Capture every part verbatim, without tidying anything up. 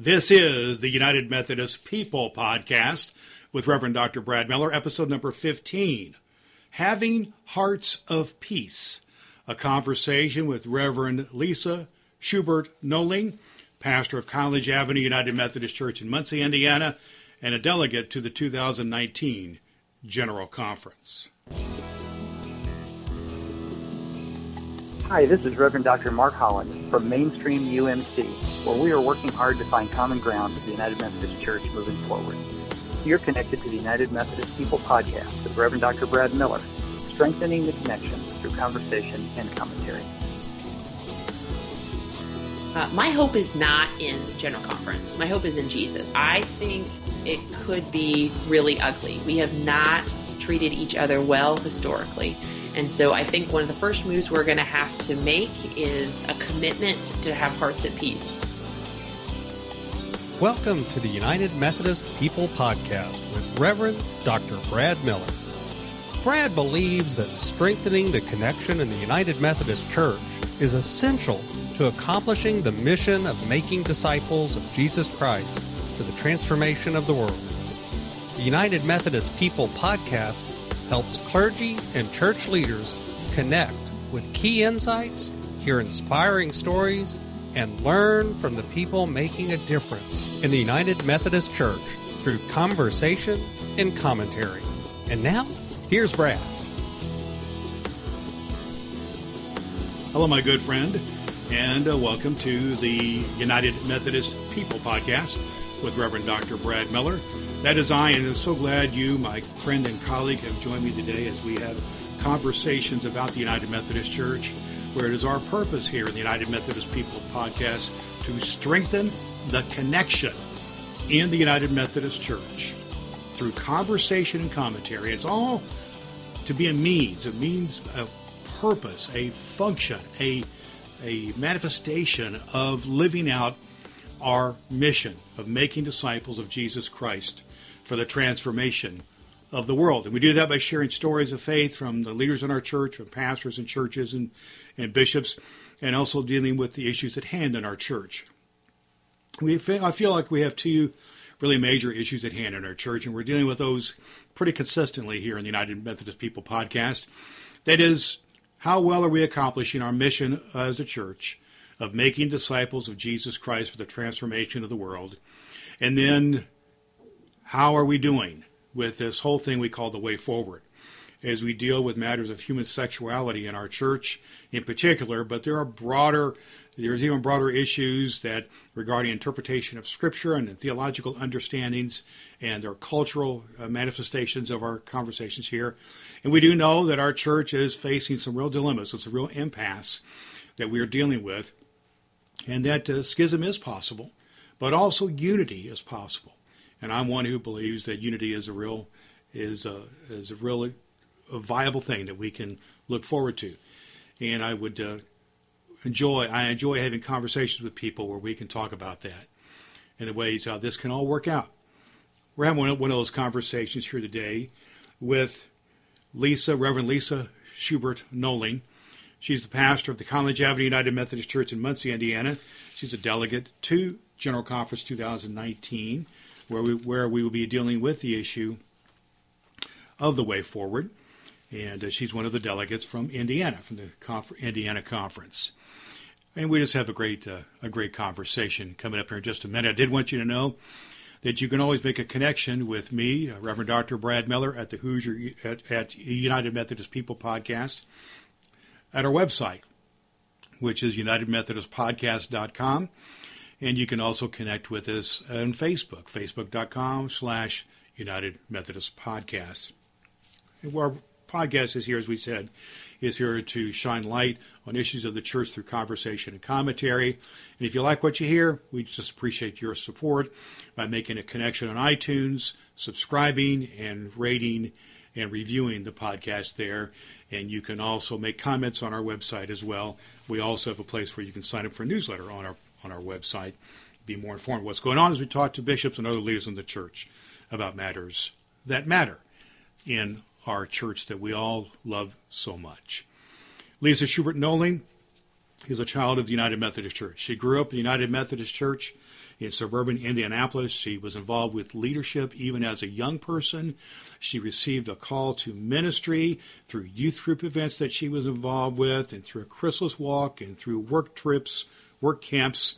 This is the United Methodist People Podcast with Reverend Doctor Brad Miller, episode number fifteen, Having Hearts of Peace, a conversation with Reverend Lisa Schubert Nowling, pastor of College Avenue United Methodist Church in Muncie, Indiana, and a delegate to the two thousand nineteen General Conference. Hi, this is Reverend Doctor Mark Holland from Mainstream U M C, where we are working hard to find common ground with the United Methodist Church moving forward. You're connected to the United Methodist People Podcast with Reverend Doctor Brad Miller, strengthening the connection through conversation and commentary. Uh, my hope is not in General Conference. My hope is in Jesus. I think it could be really ugly. We have not treated each other well historically. And so I think one of the first moves we're going to have to make is a commitment to have hearts at peace. Welcome to the United Methodist People Podcast with Reverend Doctor Brad Miller. Brad believes that strengthening the connection in the United Methodist Church is essential to accomplishing the mission of making disciples of Jesus Christ for the transformation of the world. The United Methodist People Podcast helps clergy and church leaders connect with key insights, hear inspiring stories, and learn from the people making a difference in the United Methodist Church through conversation and commentary. And now, here's Brad. Hello, my good friend, and uh, welcome to the United Methodist People Podcast with Reverend Doctor Brad Miller. That is I, and I'm so glad you, my friend and colleague, have joined me today as we have conversations about the United Methodist Church, where it is our purpose here in the United Methodist People Podcast to strengthen the connection in the United Methodist Church through conversation and commentary. It's all to be a means, a means, a purpose, a function, a, a manifestation of living out our mission of making disciples of Jesus Christ for the transformation of the world. And we do that by sharing stories of faith from the leaders in our church, from pastors and churches and, and bishops, and also dealing with the issues at hand in our church. We feel, I feel like we have two really major issues at hand in our church, and we're dealing with those pretty consistently here in the United Methodist People Podcast. That is, how well are we accomplishing our mission as a church of making disciples of Jesus Christ for the transformation of the world? And then, how are we doing with this whole thing we call the way forward, as we deal with matters of human sexuality in our church in particular? But there are broader, there's even broader issues that regarding interpretation of Scripture and theological understandings and their cultural manifestations of our conversations here. And we do know that our church is facing some real dilemmas. It's a real impasse that we are dealing with, and that uh, schism is possible, but also unity is possible. And I'm one who believes that unity is a real, is a, is a really a viable thing that we can look forward to. And I would uh, enjoy, I enjoy having conversations with people where we can talk about that and the ways how this can all work out. We're having one of those conversations here today with Lisa, Reverend Lisa Schubert Nowling. She's the pastor of the College Avenue United Methodist Church in Muncie, Indiana. She's a delegate to General Conference two thousand nineteen. Where we, where we will be dealing with the issue of the way forward. And uh, she's one of the delegates from Indiana, from the Confer- Indiana Conference. And we just have a great uh, a great conversation coming up here in just a minute. I did want you to know that you can always make a connection with me, uh, Reverend Doctor Brad Miller, at the Hoosier, at, at United Methodist People Podcast, at our website, which is united methodist podcast dot com. And you can also connect with us on Facebook, facebook.com slash United Methodist Podcast. Our podcast is here, as we said, is here to shine light on issues of the church through conversation and commentary. And if you like what you hear, we just appreciate your support by making a connection on iTunes, subscribing and rating and reviewing the podcast there. And you can also make comments on our website as well. We also have a place where you can sign up for a newsletter on our on our website, be more informed what's going on as we talk to bishops and other leaders in the church about matters that matter in our church that we all love so much. Lisa Schubert Nowling is a child of the United Methodist Church. She grew up in the United Methodist Church in suburban Indianapolis. She was involved with leadership even as a young person. She received a call to ministry through youth group events that she was involved with, and through a Chrysalis walk, and through work trips, work camps.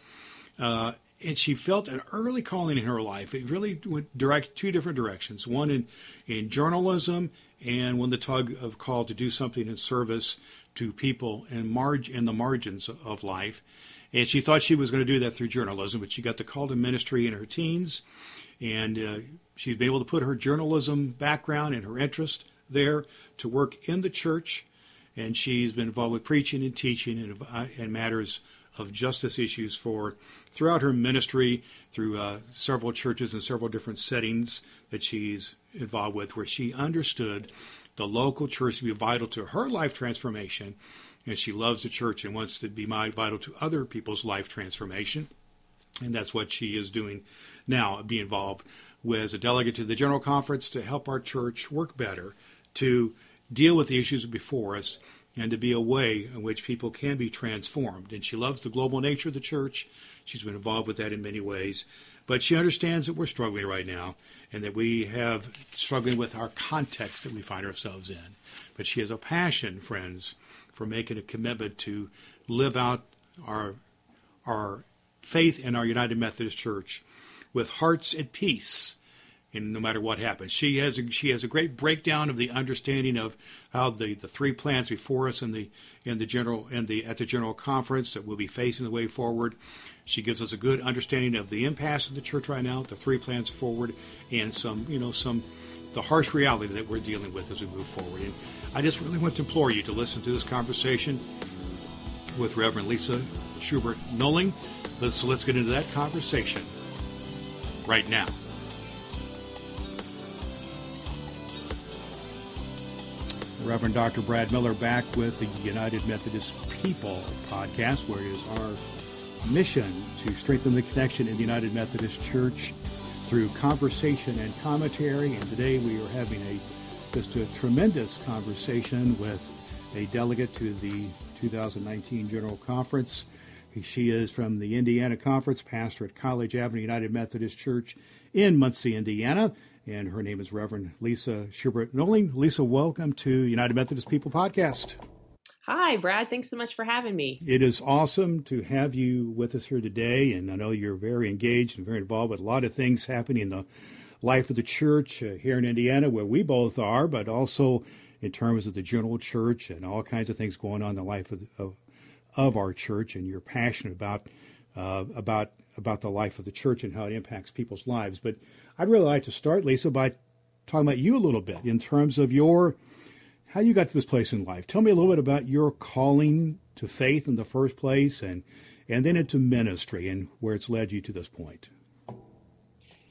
Uh, and she felt an early calling in her life. It really went direct two different directions, one in, in journalism, and when the tug of call to do something in service to people in, marg- in the margins of life. And she thought she was going to do that through journalism, but she got the call to ministry in her teens, and uh, she's been able to put her journalism background and her interest there to work in the church, and she's been involved with preaching and teaching and, uh, and matters of justice issues for throughout her ministry, through uh, several churches and several different settings that she's involved with, where she understood the local church to be vital to her life transformation, and she loves the church and wants to be vital to other people's life transformation, and that's what she is doing now, be involved with as a delegate to the General Conference to help our church work better, to deal with the issues before us, and to be a way in which people can be transformed. And she loves the global nature of the church. She's been involved with that in many ways. But she understands that we're struggling right now, and that we have struggling with our context that we find ourselves in. But she has a passion, friends, for making a commitment to live out our, our faith in our United Methodist Church with hearts at peace, and no matter what happens. She has a, she has a great breakdown of the understanding of how the, the three plans before us in the in the general in the at the General Conference that we'll be facing the way forward. She gives us a good understanding of the impasse of the church right now, the three plans forward, and some you know some the harsh reality that we're dealing with as we move forward. And I just really want to implore you to listen to this conversation with Reverend Lisa Schubert Nowling. So let's get into that conversation right now. Reverend Doctor Brad Miller back with the United Methodist People podcast, where it is our mission to strengthen the connection in the United Methodist Church through conversation and commentary. And today we are having a just a tremendous conversation with a delegate to the two thousand nineteen General Conference. She is from the Indiana Conference, pastor at College Avenue United Methodist Church in Muncie, Indiana. And her name is Reverend Lisa Schubert Nowling. Lisa, welcome to United Methodist People Podcast. Hi, Brad. Thanks so much for having me. It is awesome to have you with us here today. And I know you're very engaged and very involved with a lot of things happening in the life of the church uh, here in Indiana, where we both are, but also in terms of the general church and all kinds of things going on in the life of, the, of, of our church. And you're passionate about uh, about about the life of the church and how it impacts people's lives. But I'd really like to start, Lisa, by talking about you a little bit in terms of your, how you got to this place in life. Tell me a little bit about your calling to faith in the first place, and, and then into ministry, and where it's led you to this point.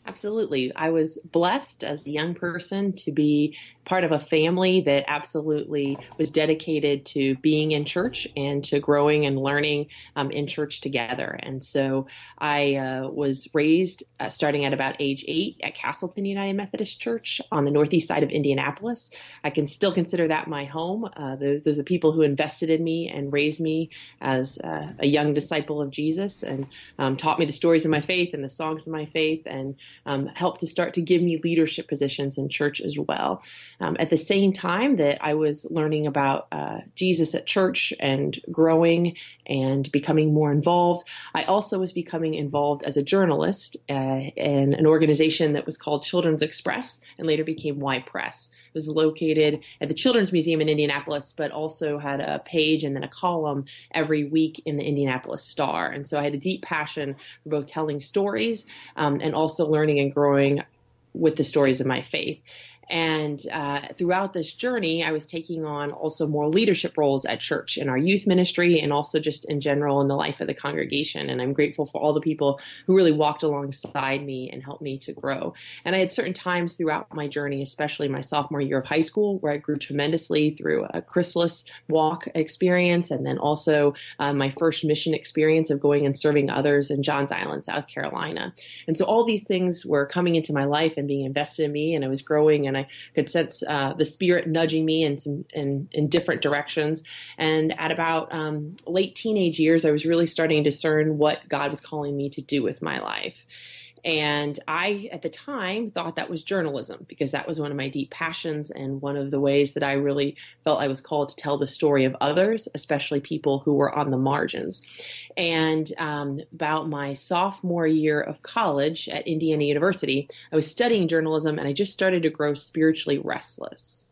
Absolutely. I was blessed as a young person to be part of a family that absolutely was dedicated to being in church and to growing and learning um, in church together. And so I uh, was raised uh, starting at about age eight at Castleton United Methodist Church on the northeast side of Indianapolis. I can still consider that my home. Uh, those, those are the people who invested in me and raised me as uh, a young disciple of Jesus, and um, taught me the stories of my faith and the songs of my faith, and Um, helped to start to give me leadership positions in church as well. Um, at the same time that I was learning about uh, Jesus at church and growing and becoming more involved, I also was becoming involved as a journalist uh, in an organization that was called Children's Express, and later became Y Press. It was located at the Children's Museum in Indianapolis, but also had a page and then a column every week in the Indianapolis Star. And so I had a deep passion for both telling stories um, and also learning and growing with the stories of my faith. And uh, throughout this journey, I was taking on also more leadership roles at church in our youth ministry, and also just in general in the life of the congregation. And I'm grateful for all the people who really walked alongside me and helped me to grow. And I had certain times throughout my journey, especially my sophomore year of high school, where I grew tremendously through a Chrysalis walk experience, and then also uh, my first mission experience of going and serving others in Johns Island, South Carolina. And so all these things were coming into my life and being invested in me, and I was growing, and I could sense uh, the Spirit nudging me in some in, in different directions. And at about um, late teenage years, I was really starting to discern what God was calling me to do with my life. And I, at the time, thought that was journalism, because that was one of my deep passions and one of the ways that I really felt I was called to tell the story of others, especially people who were on the margins. And um, about my sophomore year of college at Indiana University, I was studying journalism, and I just started to grow spiritually restless.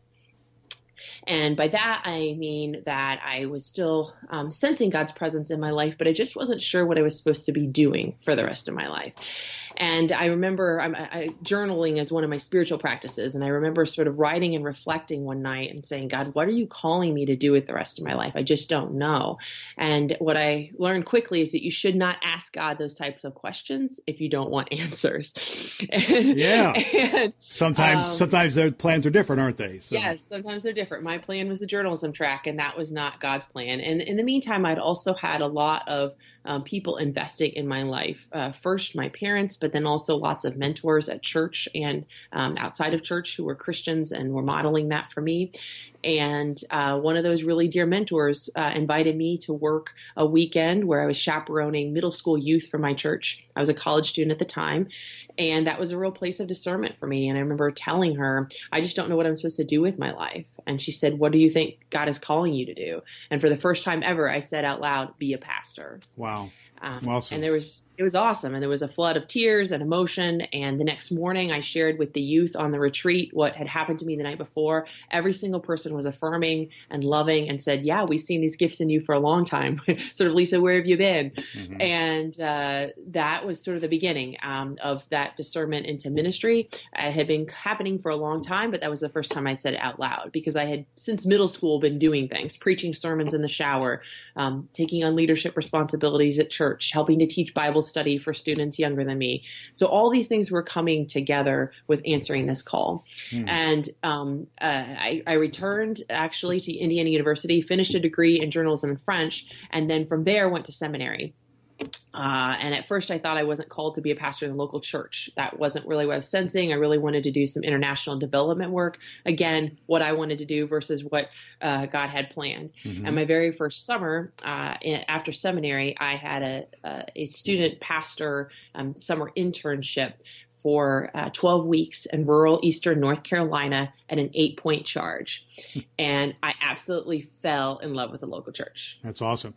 And by that, I mean that I was still um, sensing God's presence in my life, but I just wasn't sure what I was supposed to be doing for the rest of my life. And I remember I, I, journaling as one of my spiritual practices. And I remember sort of writing and reflecting one night and saying, God, what are you calling me to do with the rest of my life? I just don't know. And what I learned quickly is that you should not ask God those types of questions if you don't want answers. And, yeah. And, sometimes um, sometimes those plans are different, aren't they? So. Yes, sometimes they're different. My plan was the journalism track, and that was not God's plan. And in the meantime, I'd also had a lot of Um, people investing in my life, uh, first my parents, but then also lots of mentors at church and um, outside of church who were Christians and were modeling that for me. And uh, one of those really dear mentors uh, invited me to work a weekend where I was chaperoning middle school youth for my church. I was a college student at the time, and that was a real place of discernment for me. And I remember telling her, I just don't know what I'm supposed to do with my life. And she said, what do you think God is calling you to do? And for the first time ever, I said out loud, be a pastor. Wow. Um, awesome. And there was, it was awesome. And there was a flood of tears and emotion. And the next morning I shared with the youth on the retreat what had happened to me the night before. Every single person was affirming and loving and said, yeah, we've seen these gifts in you for a long time. Sort of, Lisa, where have you been? Mm-hmm. And uh, that was sort of the beginning um, of that discernment into ministry. It had been happening for a long time, but that was the first time I'd said it out loud, because I had since middle school been doing things, preaching sermons in the shower, um, taking on leadership responsibilities at church, helping to teach Bible study for students younger than me. So all these things were coming together with answering this call. Mm. And um, uh, I, I returned actually to Indiana University, finished a degree in journalism and French, and then from there went to seminary. Uh, and at first I thought I wasn't called to be a pastor in the local church. That wasn't really what I was sensing. I really wanted to do some international development work. Again, what I wanted to do versus what uh, God had planned. Mm-hmm. And my very first summer uh, after seminary, I had a, a, a student pastor um, summer internship for uh, twelve weeks in rural Eastern North Carolina at an eight point charge. And I absolutely fell in love with the local church. That's awesome.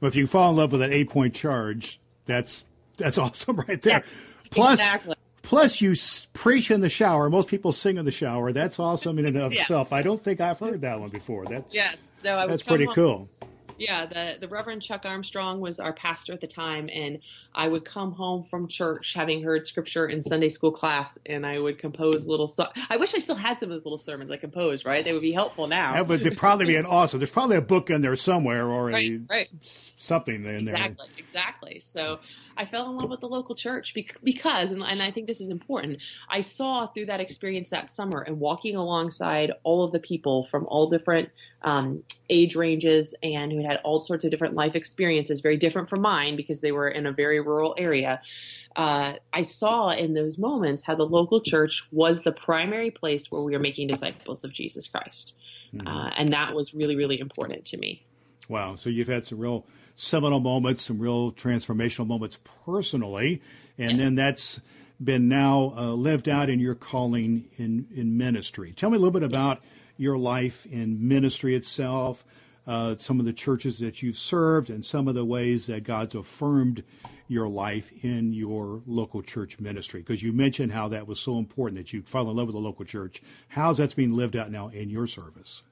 Well, if you fall in love with an eight-point charge, that's that's awesome right there. Yeah, plus, exactly. plus you s- preach in the shower. Most people sing in the shower. That's awesome in and of yeah. itself. I don't think I've heard that one before. That, yeah, no, I that's pretty home. cool. Yeah, the, the Reverend Chuck Armstrong was our pastor at the time, and I would come home from church having heard scripture in Sunday school class, and I would compose little so- – I wish I still had some of those little sermons I composed, right? They would be helpful now. That would probably be an awesome – there's probably a book in there somewhere or a, right, right. something in there. Exactly, exactly. So I fell in love with the local church because – and I think this is important – I saw through that experience that summer and walking alongside all of the people from all different um, age ranges and who had all sorts of different life experiences, very different from mine because they were in a very rural area. Uh, I saw in those moments how the local church was the primary place where we were making disciples of Jesus Christ. Mm-hmm. Uh, and that was really, really important to me. Wow. So you've had some real seminal moments, some real transformational moments personally. And yes. then that's been now uh, lived out in your calling in, in ministry. Tell me a little bit about yes. your life in ministry itself. Uh, some of the churches that you've served and some of the ways that God's affirmed your life in your local church ministry. Because you mentioned how that was so important that you fell in love with the local church. How's that's being lived out now in your service?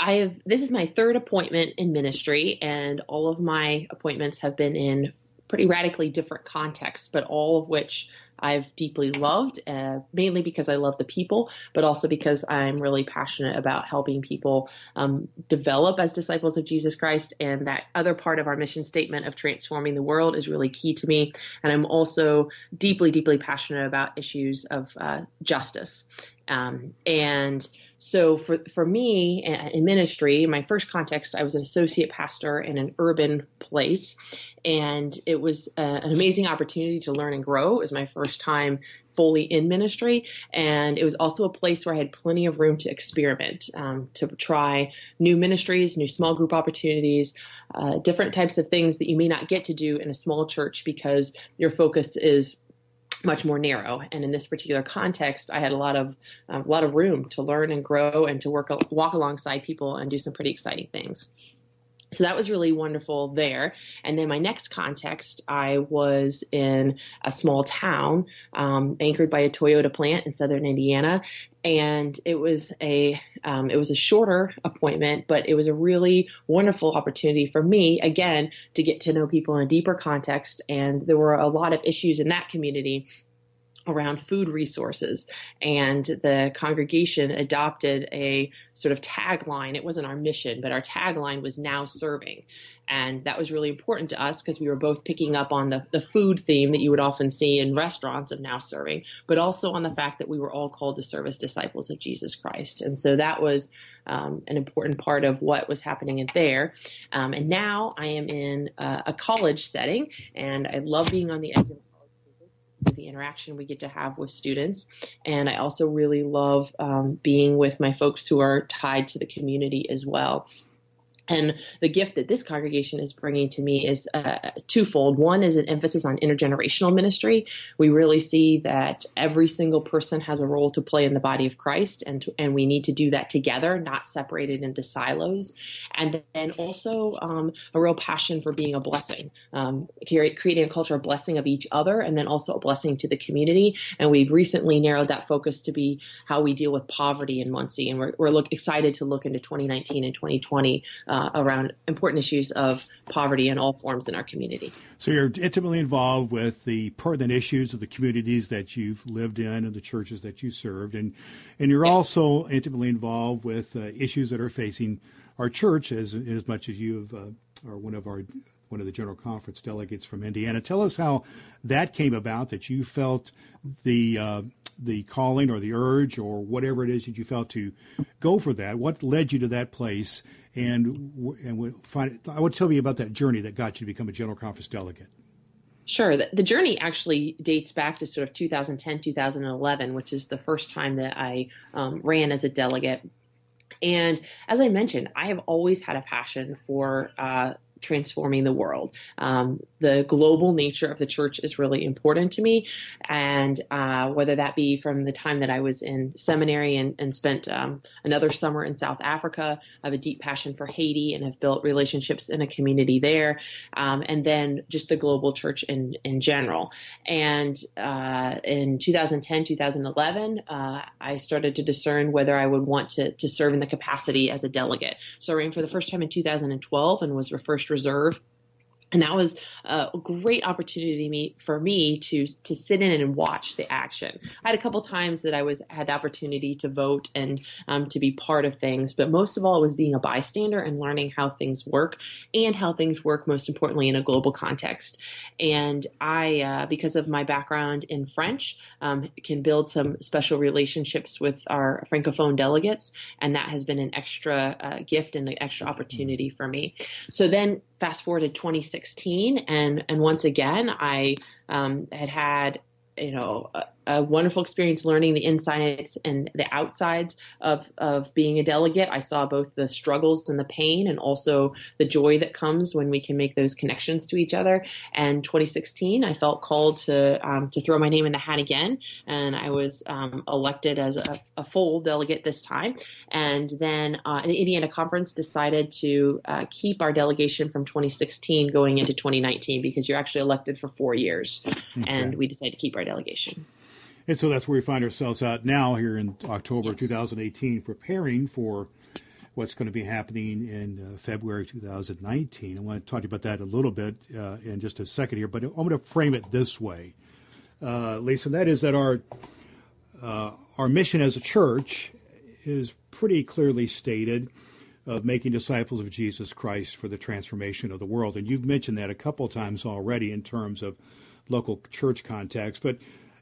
I have, this is my third appointment in ministry, and all of my appointments have been in pretty radically different contexts, but all of which I've deeply loved, uh, mainly because I love the people, but also because I'm really passionate about helping people um, develop as disciples of Jesus Christ. And that other part of our mission statement of transforming the world is really key to me. And I'm also deeply, deeply passionate about issues of uh, justice Um, and so for, for me in ministry, my first context, I was an associate pastor in an urban place, and it was uh, an amazing opportunity to learn and grow. It was my first time fully in ministry, and it was also a place where I had plenty of room to experiment, um, to try new ministries, new small group opportunities, uh, different types of things that you may not get to do in a small church because your focus is much more narrow. And in this particular context, I had a lot of a lot of room to learn and grow and to work walk alongside people and do some pretty exciting things. So that was really wonderful there. And then my next context, I was in a small town um, anchored by a Toyota plant in southern Indiana. And it was a um, it was a shorter appointment, but it was a really wonderful opportunity for me, again, to get to know people in a deeper context. And there were a lot of issues in that community around food resources, and the congregation adopted a sort of tagline. It wasn't our mission, but our tagline was "Now Serving." And that was really important to us because we were both picking up on the, the food theme that you would often see in restaurants of now serving, but also on the fact that we were all called to serve as disciples of Jesus Christ. And so that was um, an important part of what was happening in there. Um, and now I am in a, a college setting, and I love being on the edge of the interaction we get to have with students. And I also really love um, being with my folks who are tied to the community as well. And the gift that this congregation is bringing to me is uh, twofold. One is an emphasis on intergenerational ministry. We really see that every single person has a role to play in the body of Christ, and to, and we need to do that together, not separated into silos. And then also um, a real passion for being a blessing, um, creating a culture of blessing of each other, and then also a blessing to the community. And we've recently narrowed that focus to be how we deal with poverty in Muncie. And we're, we're look, excited to look into twenty nineteen and twenty twenty uh, Uh, around important issues of poverty in all forms in our community. So you're intimately involved with the pertinent issues of the communities that you've lived in and the churches that you served, and and you're yeah. also intimately involved with uh, issues that are facing our church, as as much as you have, uh, are one of our one of the General Conference delegates from Indiana. Tell us how that came about, that you felt the uh, the calling or the urge or whatever it is that you felt to go for that. What led you to that place? And and we find, I would tell me about that journey that got you to become a General Conference delegate. Sure. The, the journey actually dates back to sort of two thousand ten, two thousand eleven, which is the first time that I um, ran as a delegate. And as I mentioned, I have always had a passion for uh, transforming the world. Um, the global nature of the church is really important to me. And uh, whether that be from the time that I was in seminary and, and spent um, another summer in South Africa, I have a deep passion for Haiti and have built relationships in a community there. Um, and then just the global church in, in general. And uh, in two thousand ten, two thousand eleven, uh, I started to discern whether I would want to, to serve in the capacity as a delegate. So I ran for the first time in two thousand twelve and was first reserve. And that was a great opportunity for me to to sit in and watch the action. I had a couple times that I was had the opportunity to vote and um, to be part of things, but most of all, it was being a bystander and learning how things work and how things work, most importantly, in a global context. And I, uh, because of my background in French, um, can build some special relationships with our Francophone delegates, and that has been an extra uh, gift and an extra opportunity for me. So then, fast forward to twenty sixteen, and and once again, I um, had had you know a, a wonderful experience learning the insides and the outsides of of being a delegate. I saw both the struggles and the pain, and also the joy that comes when we can make those connections to each other. And twenty sixteen, I felt called to um, to throw my name in the hat again, and I was um, elected as a, a full delegate this time. And then uh, the Indiana Conference decided to uh, keep our delegation from twenty sixteen going into twenty nineteen, because you're actually elected for four years, okay. And we decided to keep our delegation. And so that's where we find ourselves out now here in October yes. twenty eighteen, preparing for what's going to be happening in uh, February two thousand nineteen. I want to talk to you about that a little bit uh, in just a second here, but I'm going to frame it this way, uh, Lisa, and that is that our uh, our mission as a church is pretty clearly stated of making disciples of Jesus Christ for the transformation of the world. And you've mentioned that a couple of times already in terms of local church context, but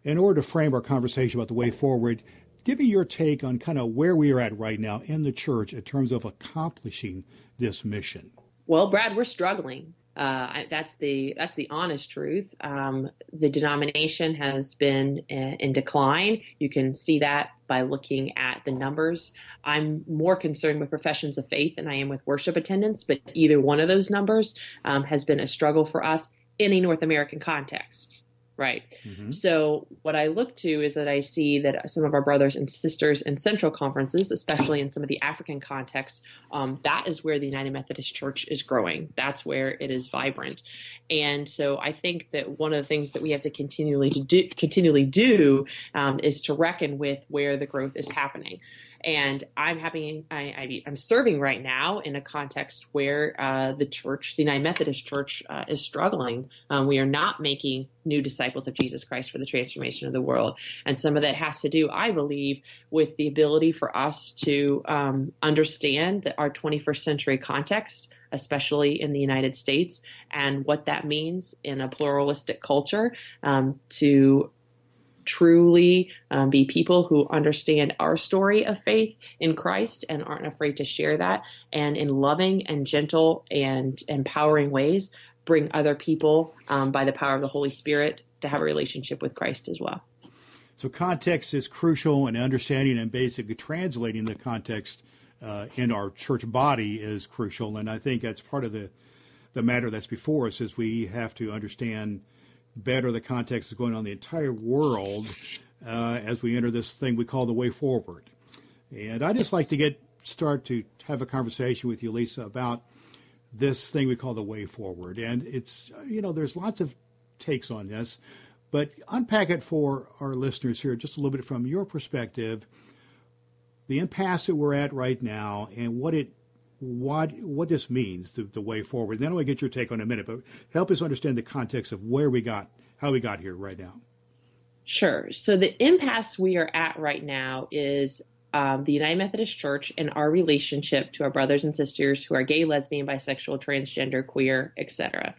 in order to frame our conversation about the way forward, Give me your take on kind of where we are at right now in the church in terms of accomplishing this mission. Well, Brad, we're struggling. Uh, that's the that's the honest truth. Um, the denomination has been in, in decline. You can see that by looking at the numbers. I'm more concerned with professions of faith than I am with worship attendance, but either one of those numbers um, has been a struggle for us in a North American context. Right. Mm-hmm. So what I look to is that I see that some of our brothers and sisters in Central Conferences, especially in some of the African contexts, um, that is where the United Methodist Church is growing. That's where it is vibrant. And so I think that one of the things that we have to continually do, continually do um, is to reckon with where the growth is happening. And I'm having, I, I, I'm serving right now in a context where uh, the church, the United Methodist Church, uh, is struggling. Um, we are not making new disciples of Jesus Christ for the transformation of the world. And some of that has to do, I believe, with the ability for us to um, understand that our twenty-first century context, especially in the United States, and what that means in a pluralistic culture, um, to truly um, be people who understand our story of faith in Christ and aren't afraid to share that, and in loving and gentle and empowering ways, bring other people um, by the power of the Holy Spirit to have a relationship with Christ as well. So context is crucial, and understanding and basically translating the context uh, in our church body is crucial. And I think that's part of the, the matter that's before us, is we have to understand better the context is going on in the entire world uh, as we enter this thing we call the way forward. And I just like to get start to have a conversation with you, Lisa, about this thing we call the way forward. And it's, you know, there's lots of takes on this, but unpack it for our listeners here just a little bit from your perspective, the impasse that we're at right now, and what it What what this means, the, the way forward. Then I'll get your take on a minute, but help us understand the context of where we got, how we got here right now. Sure. So the impasse we are at right now is um, the United Methodist Church and our relationship to our brothers and sisters who are gay, lesbian, bisexual, transgender, queer, et cetera.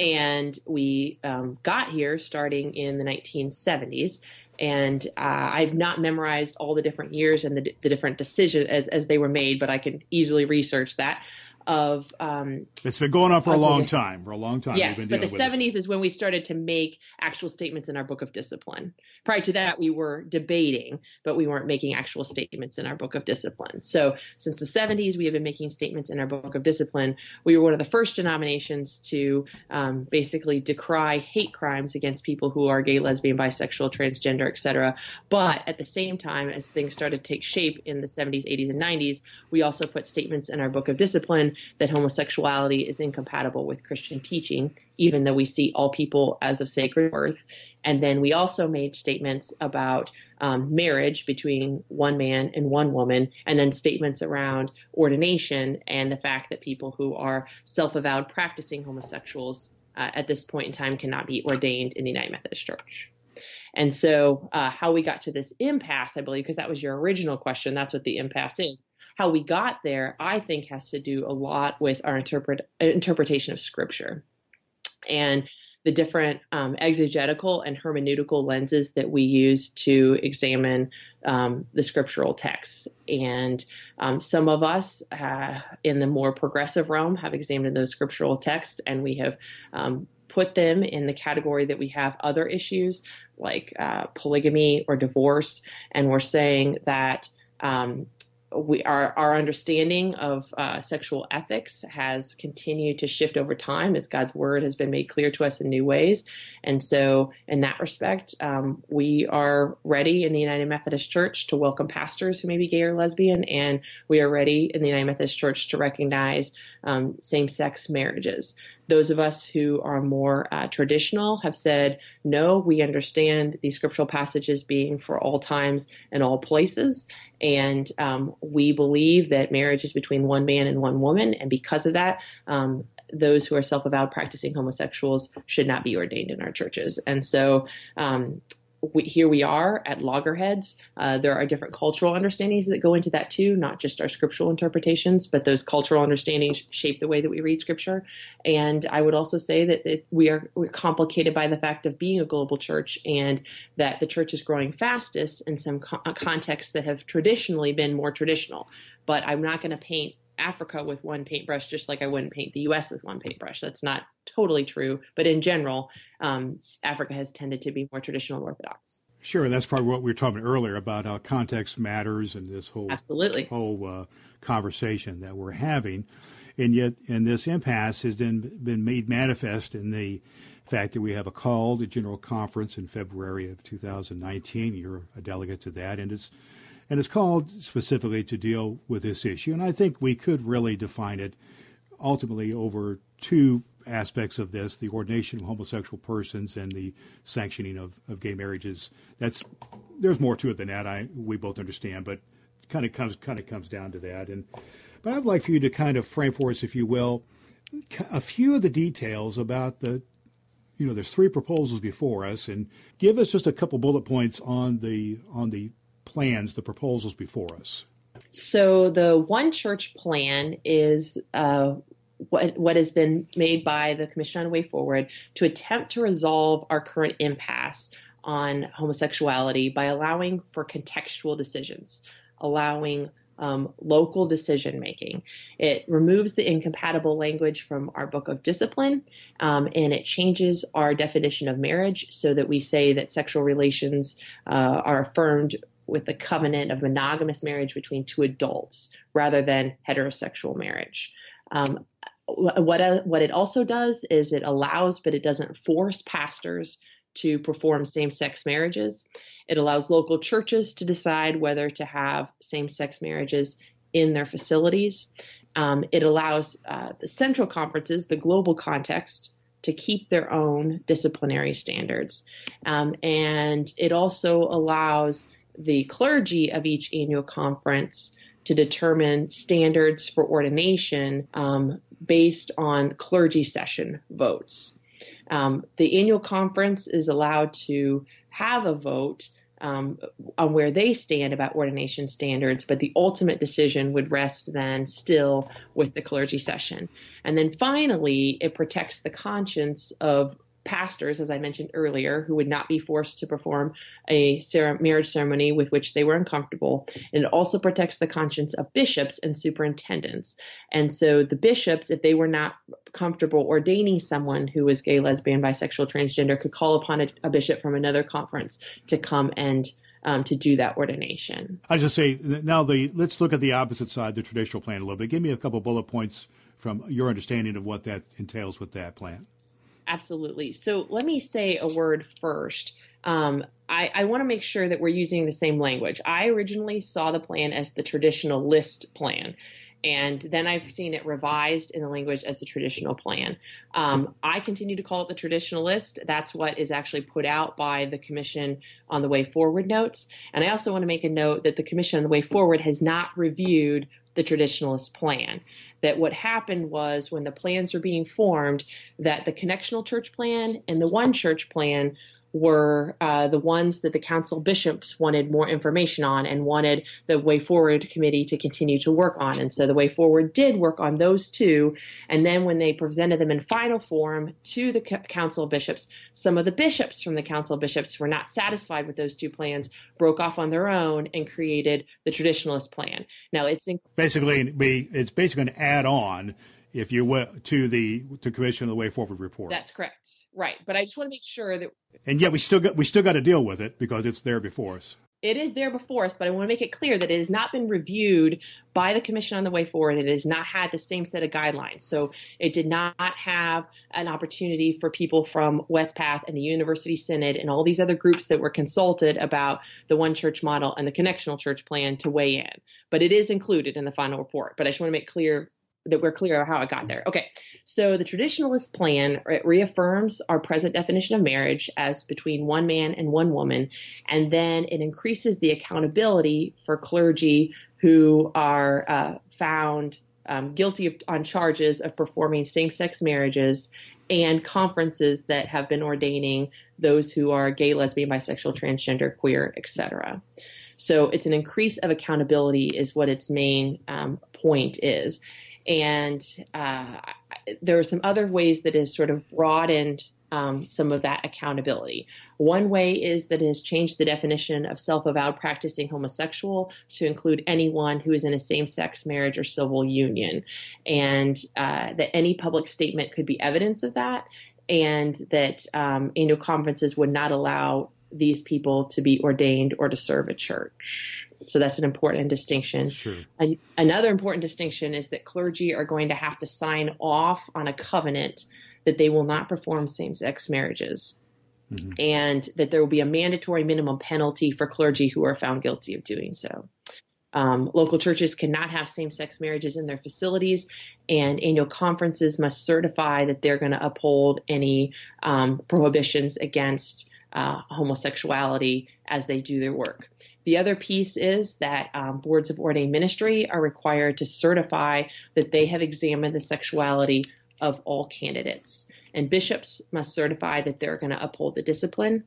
And we um, got here starting in the nineteen seventies. And uh, I've not memorized all the different years and the, the different decisions as, as they were made, but I can easily research that. Of um, It's been going on for a long time, for a long time. Yes, but the seventies is when we started to make actual statements in our Book of Discipline. Prior to that, we were debating, but we weren't making actual statements in our Book of Discipline. So since the seventies, we have been making statements in our Book of Discipline. We were one of the first denominations to um, basically decry hate crimes against people who are gay, lesbian, bisexual, transgender, et cetera. But at the same time, as things started to take shape in the seventies, eighties, and nineties, we also put statements in our Book of Discipline that homosexuality is incompatible with Christian teaching, even though we see all people as of sacred worth. And then we also made statements about um, marriage between one man and one woman, and then statements around ordination and the fact that people who are self-avowed practicing homosexuals uh, at this point in time cannot be ordained in the United Methodist Church. And so uh, how we got to this impasse, I believe, because that was your original question, that's what the impasse is. How we got there, I think, has to do a lot with our interpret, interpretation of Scripture and the different um, exegetical and hermeneutical lenses that we use to examine um, the scriptural texts. And um, some of us uh, in the more progressive realm have examined those scriptural texts, and we have um, put them in the category that we have other issues like uh, polygamy or divorce. And we're saying that um We, our, our understanding of uh, sexual ethics has continued to shift over time as God's word has been made clear to us in new ways. And so in that respect, um, we are ready in the United Methodist Church to welcome pastors who may be gay or lesbian. And we are ready in the United Methodist Church to recognize um, same-sex marriages. Those of us who are more uh, traditional have said, no, we understand these scriptural passages being for all times and all places. And um, we believe that marriage is between one man and one woman. And because of that, um, those who are self-avowed practicing homosexuals should not be ordained in our churches. And so um, we, here we are at loggerheads. Uh, there are different cultural understandings that go into that too, not just our scriptural interpretations, but those cultural understandings shape the way that we read scripture. And I would also say that, that we are we're complicated by the fact of being a global church, and that the church is growing fastest in some co- contexts that have traditionally been more traditional. But I'm not going to paint Africa with one paintbrush, just like I wouldn't paint the U S with one paintbrush. That's not totally true. But in general, um, Africa has tended to be more traditional Orthodox. Sure. And that's probably what we were talking earlier about how context matters and this whole Absolutely. whole uh, conversation that we're having. And yet, and this impasse has then been made manifest in the fact that we have a call to General Conference in February of two thousand nineteen. You're a delegate to that. And it's And it's called specifically to deal with this issue. And I think we could really define it ultimately over two aspects of this, the ordination of homosexual persons and the sanctioning of, of gay marriages. That's there's more to it than that. I we both understand, but kind of comes kind of comes down to that. And but I'd like for you to kind of frame for us, if you will, a few of the details about the, you know, there's three proposals before us, and give us just a couple bullet points on the on the plans, the proposals before us. So the One Church Plan is uh, what, what has been made by the Commission on the Way Forward to attempt to resolve our current impasse on homosexuality by allowing for contextual decisions, allowing um, local decision making. It removes the incompatible language from our book of discipline, um, and it changes our definition of marriage so that we say that sexual relations uh, are affirmed with the covenant of monogamous marriage between two adults rather than heterosexual marriage. Um, what, uh, what it also does is it allows, but it doesn't force pastors to perform same-sex marriages. It allows local churches to decide whether to have same-sex marriages in their facilities. Um, it allows uh, the central conferences, the global context, to keep their own disciplinary standards. Um, and it also allows the clergy of each annual conference to determine standards for ordination um, based on clergy session votes. Um, the annual conference is allowed to have a vote um, on where they stand about ordination standards, but the ultimate decision would rest then still with the clergy session. And then finally, it protects the conscience of pastors, as I mentioned earlier, who would not be forced to perform a marriage ceremony with which they were uncomfortable. And it also protects the conscience of bishops and superintendents. And so the bishops, if they were not comfortable ordaining someone who was gay, lesbian, bisexual, transgender, could call upon a, a bishop from another conference to come and um, to do that ordination. I just say, now the let's look at the opposite side, the traditional plan a little bit. Give me a couple bullet points from your understanding of what that entails with that plan. Absolutely. So let me say a word first. Um, I, I want to make sure that we're using the same language. I originally saw the plan as the Traditionalist Plan, and then I've seen it revised in the language as the Traditional Plan. Um, I continue to call it the Traditionalist. That's what is actually put out by the Commission on the Way Forward notes. And I also want to make a note that the Commission on the Way Forward has not reviewed the Traditionalist Plan. That what happened was when the plans were being formed, that the Connectional Church Plan and the One Church Plan were uh, the ones that the Council of Bishops wanted more information on and wanted the Way Forward Committee to continue to work on. And so the Way Forward did work on those two. And then when they presented them in final form to the Council of Bishops, some of the bishops from the Council of Bishops were not satisfied with those two plans, broke off on their own, and created the Traditionalist Plan. Now, it's in- basically it's basically an add-on, if you will, to the to Commission on the Way Forward report. That's correct. Right. But I just want to make sure that. And yet we still got we still got to deal with it because it's there before us. It is there before us, but I want to make it clear that it has not been reviewed by the Commission on the Way Forward. It has not had the same set of guidelines. So it did not have an opportunity for people from Westpath and the University Synod and all these other groups that were consulted about the One Church model and the Connectional Church Plan to weigh in. But it is included in the final report. But I just want to make clear that we're clear on how it got there. Okay, so the Traditionalist Plan it reaffirms our present definition of marriage as between one man and one woman, and then it increases the accountability for clergy who are uh, found um, guilty of, on charges of performing same-sex marriages and conferences that have been ordaining those who are gay, lesbian, bisexual, transgender, queer, et cetera. So it's an increase of accountability is what its main um, point is. And uh, there are some other ways that has sort of broadened um, some of that accountability. One way is that it has changed the definition of self-avowed practicing homosexual to include anyone who is in a same-sex marriage or civil union, and uh, that any public statement could be evidence of that, and that um, annual conferences would not allow these people to be ordained or to serve a church. So that's an important distinction. Sure. An- another important distinction is that clergy are going to have to sign off on a covenant that they will not perform same-sex marriages, mm-hmm. and that there will be a mandatory minimum penalty for clergy who are found guilty of doing so. Um, local churches cannot have same-sex marriages in their facilities, and annual conferences must certify that they're going to uphold any um, prohibitions against Uh, homosexuality as they do their work. The other piece is that um, boards of ordained ministry are required to certify that they have examined the sexuality of all candidates. And bishops must certify that they're going to uphold the discipline.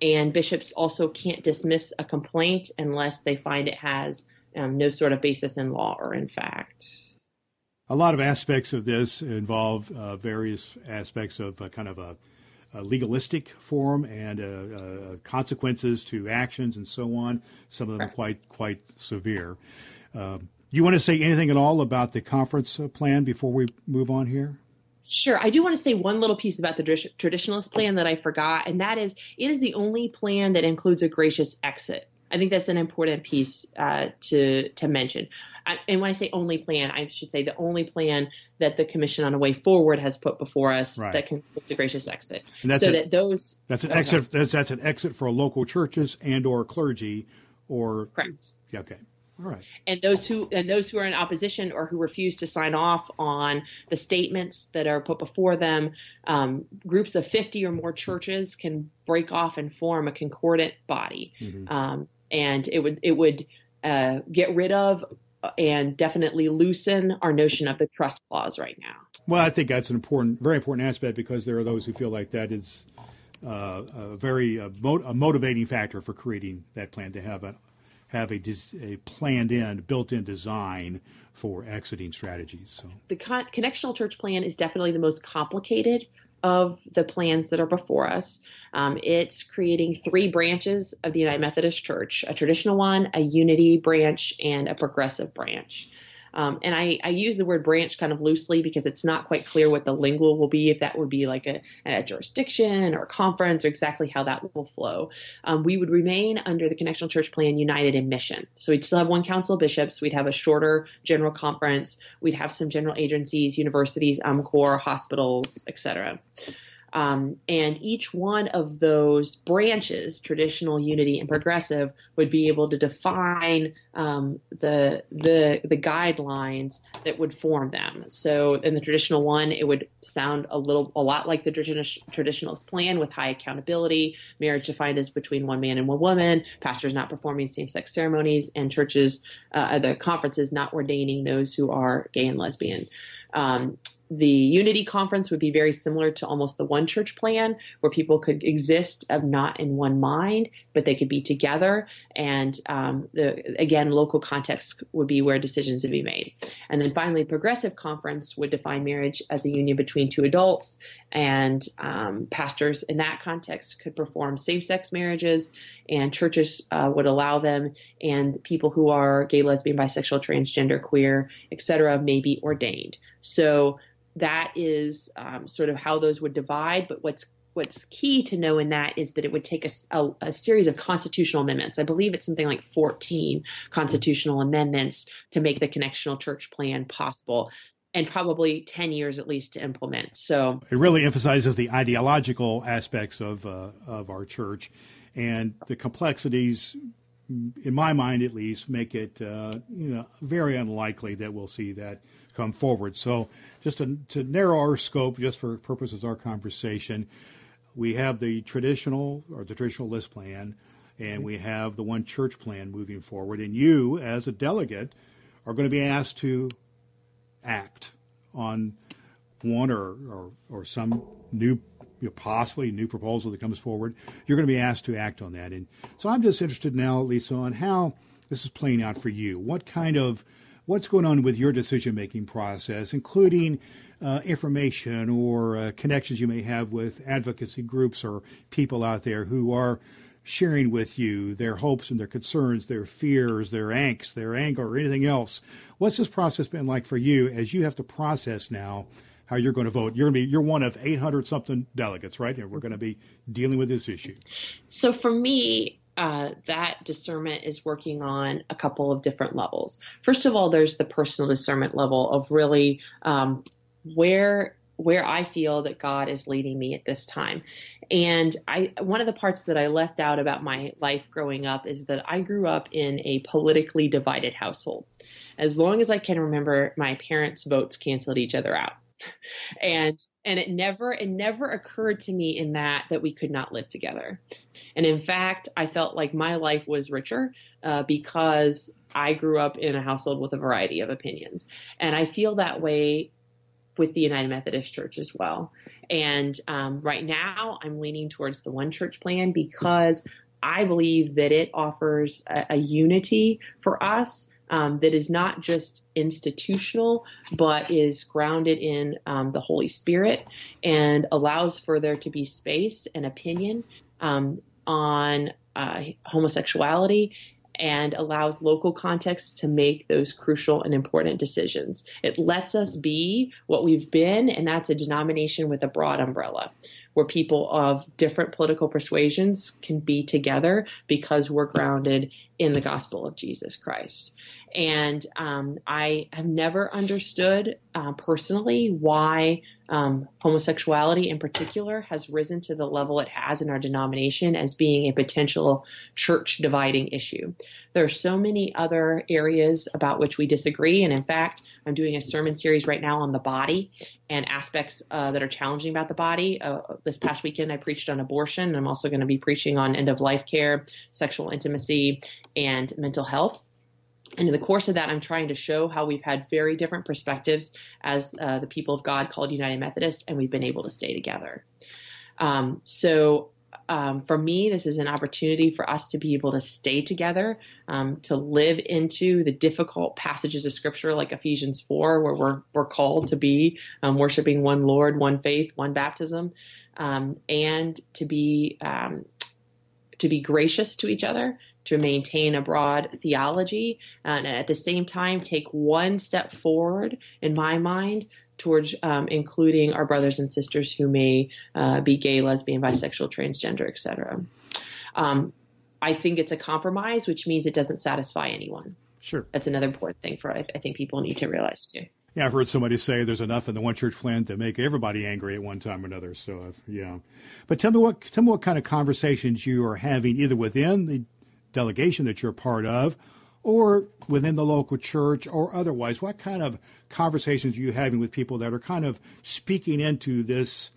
And bishops also can't dismiss a complaint unless they find it has um, no sort of basis in law or in fact. A lot of aspects of this involve uh, various aspects of uh, kind of a A legalistic form and uh, uh, consequences to actions and so on. Some of them quite quite severe. Um, you want to say anything at all about the conference plan before we move on here? Sure. I do want to say one little piece about the traditionalist plan that I forgot, and that is it is the only plan that includes a gracious exit. I think that's an important piece uh, to to mention. I, and when I say only plan, I should say the only plan that the Commission on the Way Forward has put before us right. that concludes a gracious exit. And that's so a, that those that's an okay. exit that's, that's an exit for local churches and or clergy or correct. Yeah, okay. All right. And those who and those who are in opposition or who refuse to sign off on the statements that are put before them, um, groups of fifty or more churches can break off and form a concordant body. Mm-hmm. Um, And it would it would uh, get rid of and definitely loosen our notion of the trust clause right now. Well, I think that's an important, very important aspect because there are those who feel like that is uh, a very uh, mo- a motivating factor for creating that plan to have a have a, dis- a planned in, built in design for exiting strategies. So the con- Connectional Church Plan is definitely the most complicated of the plans that are before us. Um, it's creating three branches of the United Methodist Church, a traditional one, a unity branch, and a progressive branch. Um, and I, I use the word branch kind of loosely because it's not quite clear what the lingual will be, if that would be like a, a jurisdiction or conference or exactly how that will flow. Um, we would remain under the Connectional Church Plan united in mission. So we'd still have one Council of Bishops. We'd have a shorter General Conference. We'd have some general agencies, universities, U M C O R, hospitals, et cetera. Um, and each one of those branches, traditional, unity, and progressive, would be able to define um, the, the the guidelines that would form them. So in the traditional one, it would sound a little a lot like the traditionalist plan with high accountability, marriage defined as between one man and one woman, pastors not performing same-sex ceremonies, and churches, uh, the conferences not ordaining those who are gay and lesbian. Um, The unity conference would be very similar to almost the one church plan where people could exist of not in one mind, but they could be together. And um, the, again, local context would be where decisions would be made. And then finally, progressive conference would define marriage as a union between two adults, and um, pastors in that context could perform same-sex marriages, and churches uh, would allow them, and people who are gay, lesbian, bisexual, transgender, queer, et cetera, may be ordained. So that is um, sort of how those would divide. But what's what's key to know in that is that it would take a, a, a series of constitutional amendments. I believe it's something like fourteen constitutional amendments to make the Connectional Church Plan possible, and probably ten years at least to implement. So it really emphasizes the ideological aspects of uh, of our church, and the complexities, in my mind at least, make it uh, you know very unlikely that we'll see that come forward. So just to, to narrow our scope, just for purposes of our conversation, we have the traditional or the traditionalist plan, and we have the one church plan moving forward. And you, as a delegate, are going to be asked to act on one or, or, or some new, you know, possibly new proposal that comes forward, you're going to be asked to act on that. And so I'm just interested now, Lisa, on how this is playing out for you. What kind of, what's going on with your decision-making process, including uh, information or uh, connections you may have with advocacy groups or people out there who are sharing with you their hopes and their concerns, their fears, their angst, their anger, or anything else. What's this process been like for you as you have to process now how you're going to vote? You're going to be, you're one of eight hundred something delegates, right? And we're going to be dealing with this issue. So for me, uh, that discernment is working on a couple of different levels. First of all, there's the personal discernment level of really um, where where I feel that God is leading me at this time. And I, one of the parts that I left out about my life growing up is that I grew up in a politically divided household. As long as I can remember, my parents' votes canceled each other out. And, and it never, it never occurred to me in that, that we could not live together. And in fact, I felt like my life was richer, uh, because I grew up in a household with a variety of opinions. And I feel that way with the United Methodist Church as well. And um, right now I'm leaning towards the One Church Plan because I believe that it offers a, a unity for us um, that is not just institutional, but is grounded in um, the Holy Spirit and allows for there to be space and opinion um, on uh, homosexuality, and allows local contexts to make those crucial and important decisions. It lets us be what we've been, and that's a denomination with a broad umbrella, where people of different political persuasions can be together because we're grounded in the gospel of Jesus Christ. And um, I have never understood uh, personally why um, homosexuality in particular has risen to the level it has in our denomination as being a potential church dividing issue. There are so many other areas about which we disagree. And in fact, I'm doing a sermon series right now on the body and aspects uh, that are challenging about the body. Uh, this past weekend, I preached on abortion. I'm also going to be preaching on end of life care, sexual intimacy, and mental health. And in the course of that, I'm trying to show how we've had very different perspectives as uh, the people of God called United Methodist, and we've been able to stay together. Um, so um, for me, this is an opportunity for us to be able to stay together, um, to live into the difficult passages of Scripture like Ephesians four, where we're, we're called to be um, worshiping one Lord, one faith, one baptism, um, and to be um, to be gracious to each other, to maintain a broad theology, and at the same time, take one step forward, in my mind, towards um, including our brothers and sisters who may uh, be gay, lesbian, bisexual, transgender, et cetera. Um, I think it's a compromise, which means it doesn't satisfy anyone. Sure. That's another important thing for I, I think people need to realize, too. Yeah, I've heard somebody say there's enough in the One Church Plan to make everybody angry at one time or another. So, uh, yeah. But tell me what tell me what kind of conversations you are having either within the delegation that you're part of or within the local church or otherwise. What kind of conversations are you having with people that are kind of speaking into this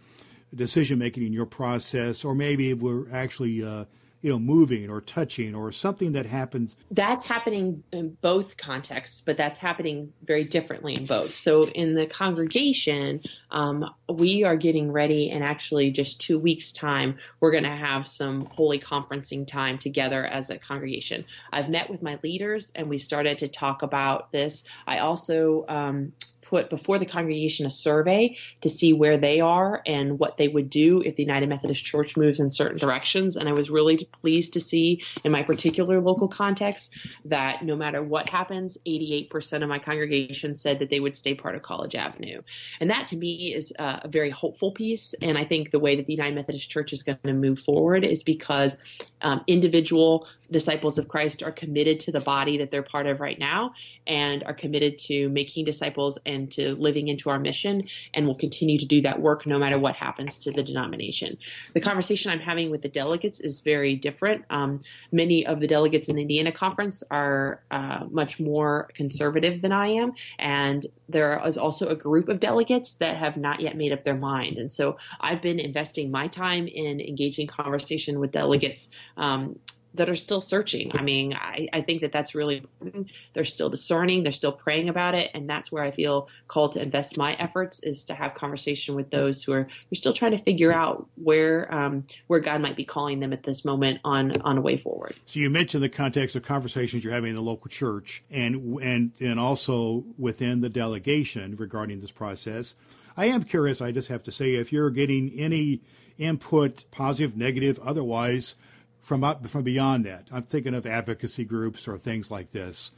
decision-making in your process, or maybe we're actually uh, you know, moving or touching or something that happens? That's happening in both contexts, but that's happening very differently in both. So in the congregation, um, we are getting ready, and actually just two weeks time, we're going to have some holy conferencing time together as a congregation. I've met with my leaders and we've started to talk about this. I also, um, put before the congregation a survey to see where they are and what they would do if the United Methodist Church moves in certain directions. And I was really pleased to see in my particular local context that no matter what happens, eighty-eight percent of my congregation said that they would stay part of College Avenue. And that to me is a very hopeful piece. And I think the way that the United Methodist Church is going to move forward is because um, individual disciples of Christ are committed to the body that they're part of right now and are committed to making disciples and to living into our mission, and will continue to do that work no matter what happens to the denomination. The conversation I'm having with the delegates is very different. Um, many of the delegates in the Indiana Conference are uh, much more conservative than I am, and there is also a group of delegates that have not yet made up their mind. And so I've been investing my time in engaging conversation with delegates um, that are still searching. I mean, I, I think that that's really important. They're still discerning. They're still praying about it. And that's where I feel called to invest my efforts, is to have conversation with those who are who are still trying to figure out where um, where God might be calling them at this moment on, on a way forward. So you mentioned the context of conversations you're having in the local church and and and also within the delegation regarding this process. I am curious, I just have to say, if you're getting any input, positive, negative, otherwise, from up from beyond that. I'm thinking of advocacy groups or things like this.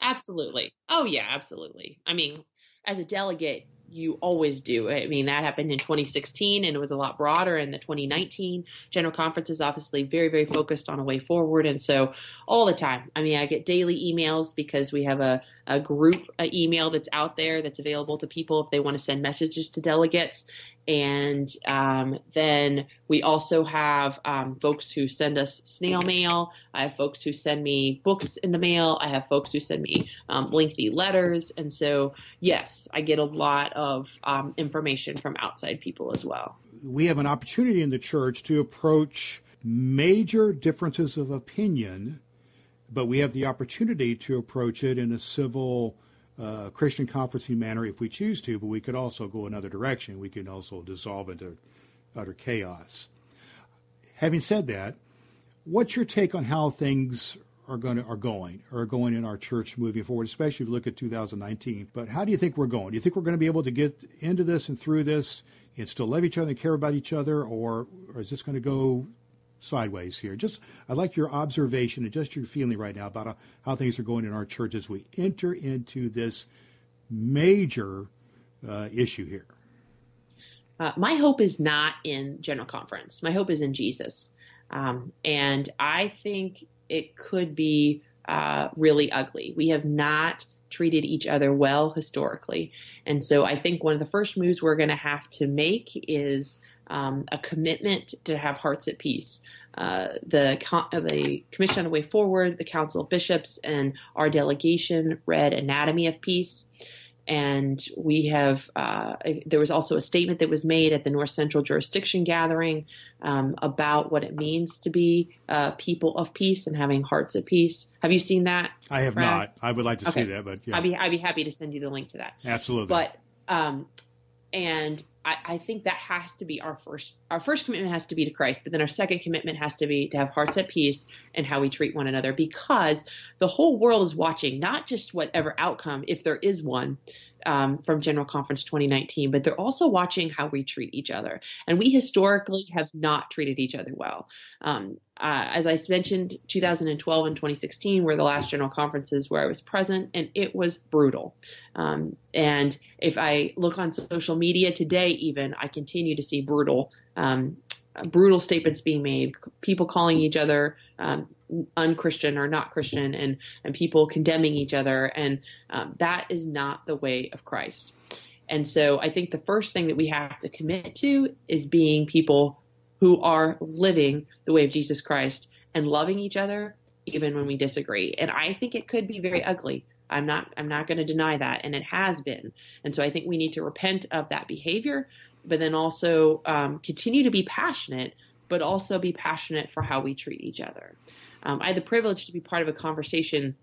Absolutely. Oh yeah, absolutely. I mean, as a delegate, you always do. I mean, that happened in twenty sixteen, and it was a lot broader in the twenty nineteen General Conference is obviously very, very focused on a way forward. And so all the time, I mean, I get daily emails because we have a, a group a email that's out there that's available to people if they want to send messages to delegates. And um, then we also have um, folks who send us snail mail. I have folks who send me books in the mail. I have folks who send me um, lengthy letters. And so, yes, I get a lot of um, information from outside people as well. We have an opportunity in the church to approach major differences of opinion, but we have the opportunity to approach it in a civil Uh, Christian conferencing manner if we choose to, but we could also go another direction. We can also dissolve into utter chaos. Having said that, what's your take on how things are going to, are going are going in our church moving forward, especially if you look at two thousand nineteen? But how do you think we're going? Do you think we're going to be able to get into this and through this and still love each other and care about each other, or, or is this going to go sideways here? Just, I'd like your observation and just your feeling right now about how things are going in our church as we enter into this major uh, issue here. Uh, my hope is not in General Conference. My hope is in Jesus. Um, and I think it could be uh, really ugly. We have not treated each other well historically. And so I think one of the first moves we're going to have to make is Um, a commitment to have hearts at peace. Uh, the, the Commission on the Way Forward, the Council of Bishops, and our delegation read Anatomy of Peace. And we have, uh, there was also a statement that was made at the North Central Jurisdiction Gathering um, about what it means to be uh, people of peace and having hearts at peace. Have you seen that? I have Brad? not. I would like to okay. see that, but yeah. I'd be, I'd be happy to send you the link to that. Absolutely. But, um, and I, I think that has to be our first, our first commitment has to be to Christ, but then our second commitment has to be to have hearts at peace and how we treat one another, because the whole world is watching, not just whatever outcome, if there is one, um, from General Conference twenty nineteen, but they're also watching how we treat each other. And we historically have not treated each other well. Um, uh, as I mentioned, two thousand twelve and twenty sixteen were the last General Conferences where I was present, and it was brutal. Um, and if I look on social media today, even, I continue to see brutal, um, brutal statements being made, people calling each other um, unchristian or not Christian, and, and people condemning each other. And um, that is not the way of Christ. And so I think the first thing that we have to commit to is being people who are living the way of Jesus Christ and loving each other, even when we disagree. And I think it could be very ugly. I'm not, I'm not going to deny that. And it has been. And so I think we need to repent of that behavior, but then also um, continue to be passionate, but also be passionate for how we treat each other. Um, I had the privilege to be part of a conversation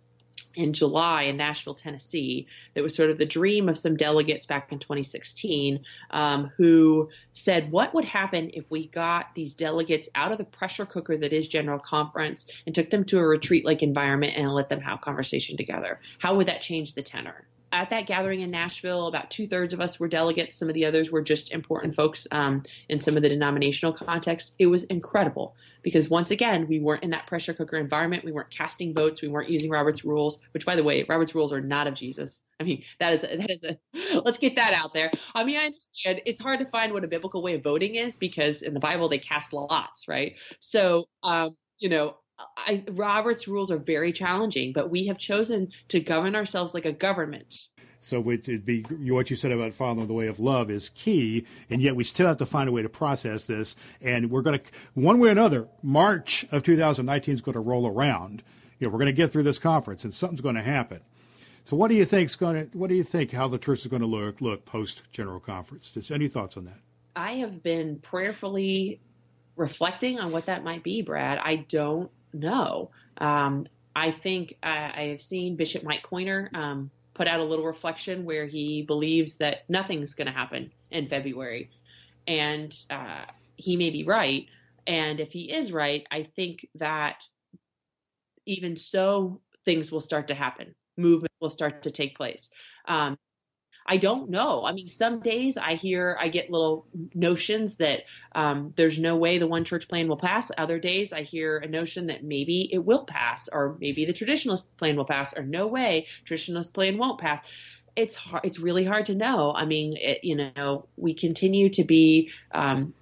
in July in Nashville, Tennessee, that was sort of the dream of some delegates back in twenty sixteen, um, who said, what would happen if we got these delegates out of the pressure cooker that is General Conference and took them to a retreat-like environment and let them have conversation together? How would that change the tenor? At that gathering in Nashville, about two-thirds of us were delegates. Some of the others were just important folks um, in some of the denominational context. It was incredible because, once again, we weren't in that pressure cooker environment. We weren't casting votes. We weren't using Robert's Rules, which, by the way, Robert's Rules are not of Jesus. I mean, that is a, that is a, let's get that out there. I mean, I understand it's hard to find what a biblical way of voting is because in the Bible they cast lots, right? So, um, you know, I, Robert's Rules are very challenging, but we have chosen to govern ourselves like a government. So it'd be, what you said about following the way of love is key, and yet we still have to find a way to process this. And we're going to, one way or another, March of two thousand nineteen is going to roll around. You know, we're going to get through this conference, and something's going to happen. So what do you think's going to? What do you think how the church is going to look look post General Conference? Just any thoughts on that? I have been prayerfully reflecting on what that might be, Brad. I don't no. Um, I think I, I have seen Bishop Mike Coiner um, put out a little reflection where he believes that nothing's going to happen in February. And uh, he may be right. And if he is right, I think that even so, things will start to happen. Movement will start to take place. Um, I don't know. I mean, some days I hear, I get little notions that um, there's no way the One Church Plan will pass. Other days I hear a notion that maybe it will pass, or maybe the Traditionalist Plan will pass, or no way, Traditionalist Plan won't pass. It's hard. It's really hard to know. I mean, it, you know, we continue to be um,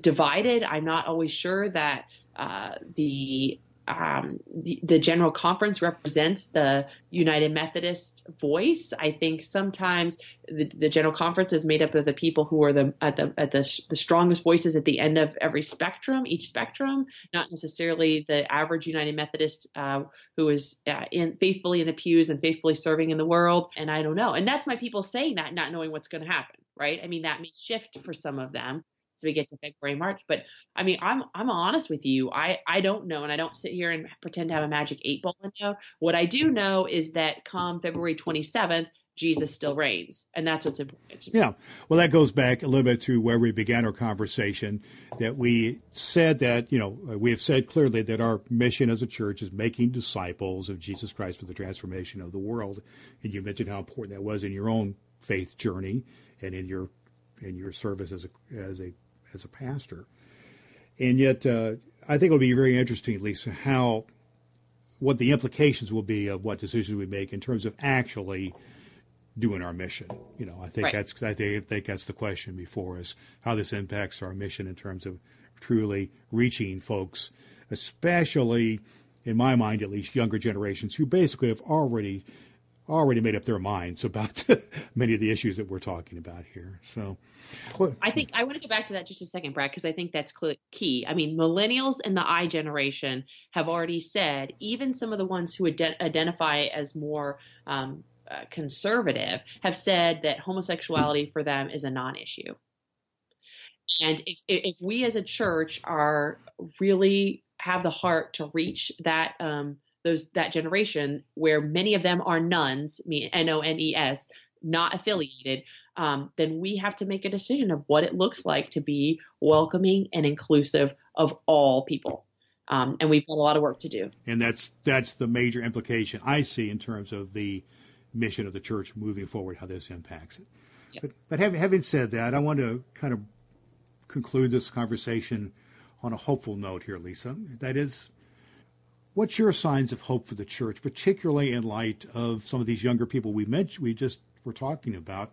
divided. I'm not always sure that uh, the Um, the, the General Conference represents the United Methodist voice. I think sometimes the, the General Conference is made up of the people who are the at the at the, the strongest voices at the end of every spectrum, each spectrum, not necessarily the average United Methodist uh, who is uh, in, faithfully in the pews and faithfully serving in the world. And I don't know. And that's my people saying that, not knowing what's going to happen, right? I mean, that may shift for some of them. So we get to February, March. But I mean, I'm I'm honest with you. I, I don't know. And I don't sit here and pretend to have a magic eight ball window. What I do know is that come February twenty-seventh, Jesus still reigns. And that's what's important. Yeah. Well, that goes back a little bit to where we began our conversation, that we said that, you know, we have said clearly that our mission as a church is making disciples of Jesus Christ for the transformation of the world. And you mentioned how important that was in your own faith journey and in your in your service as a as a as a pastor. And yet, uh, I think it'll be very interesting, Lisa, how, what the implications will be of what decisions we make in terms of actually doing our mission. You know, I think right. that's, I think, I think that's the question before us, how this impacts our mission in terms of truly reaching folks, especially in my mind, at least younger generations who basically have already, already made up their minds about many of the issues that we're talking about here. So well, I think I want to go back to that just a second, Brad, because I think that's key. I mean, millennials and the I generation have already said, even some of the ones who ident- identify as more um, uh, conservative have said that homosexuality for them is a non-issue. And if, if we as a church are really have the heart to reach that um Those that generation, where many of them are nuns, N O N E S, not affiliated, um, then we have to make a decision of what it looks like to be welcoming and inclusive of all people. Um, and we've got a lot of work to do. And that's that's the major implication I see in terms of the mission of the church moving forward, how this impacts it. Yes. But, but having said that, I want to kind of conclude this conversation on a hopeful note here, Lisa. That is, what's your signs of hope for the church, particularly in light of some of these younger people we mentioned, we just were talking about?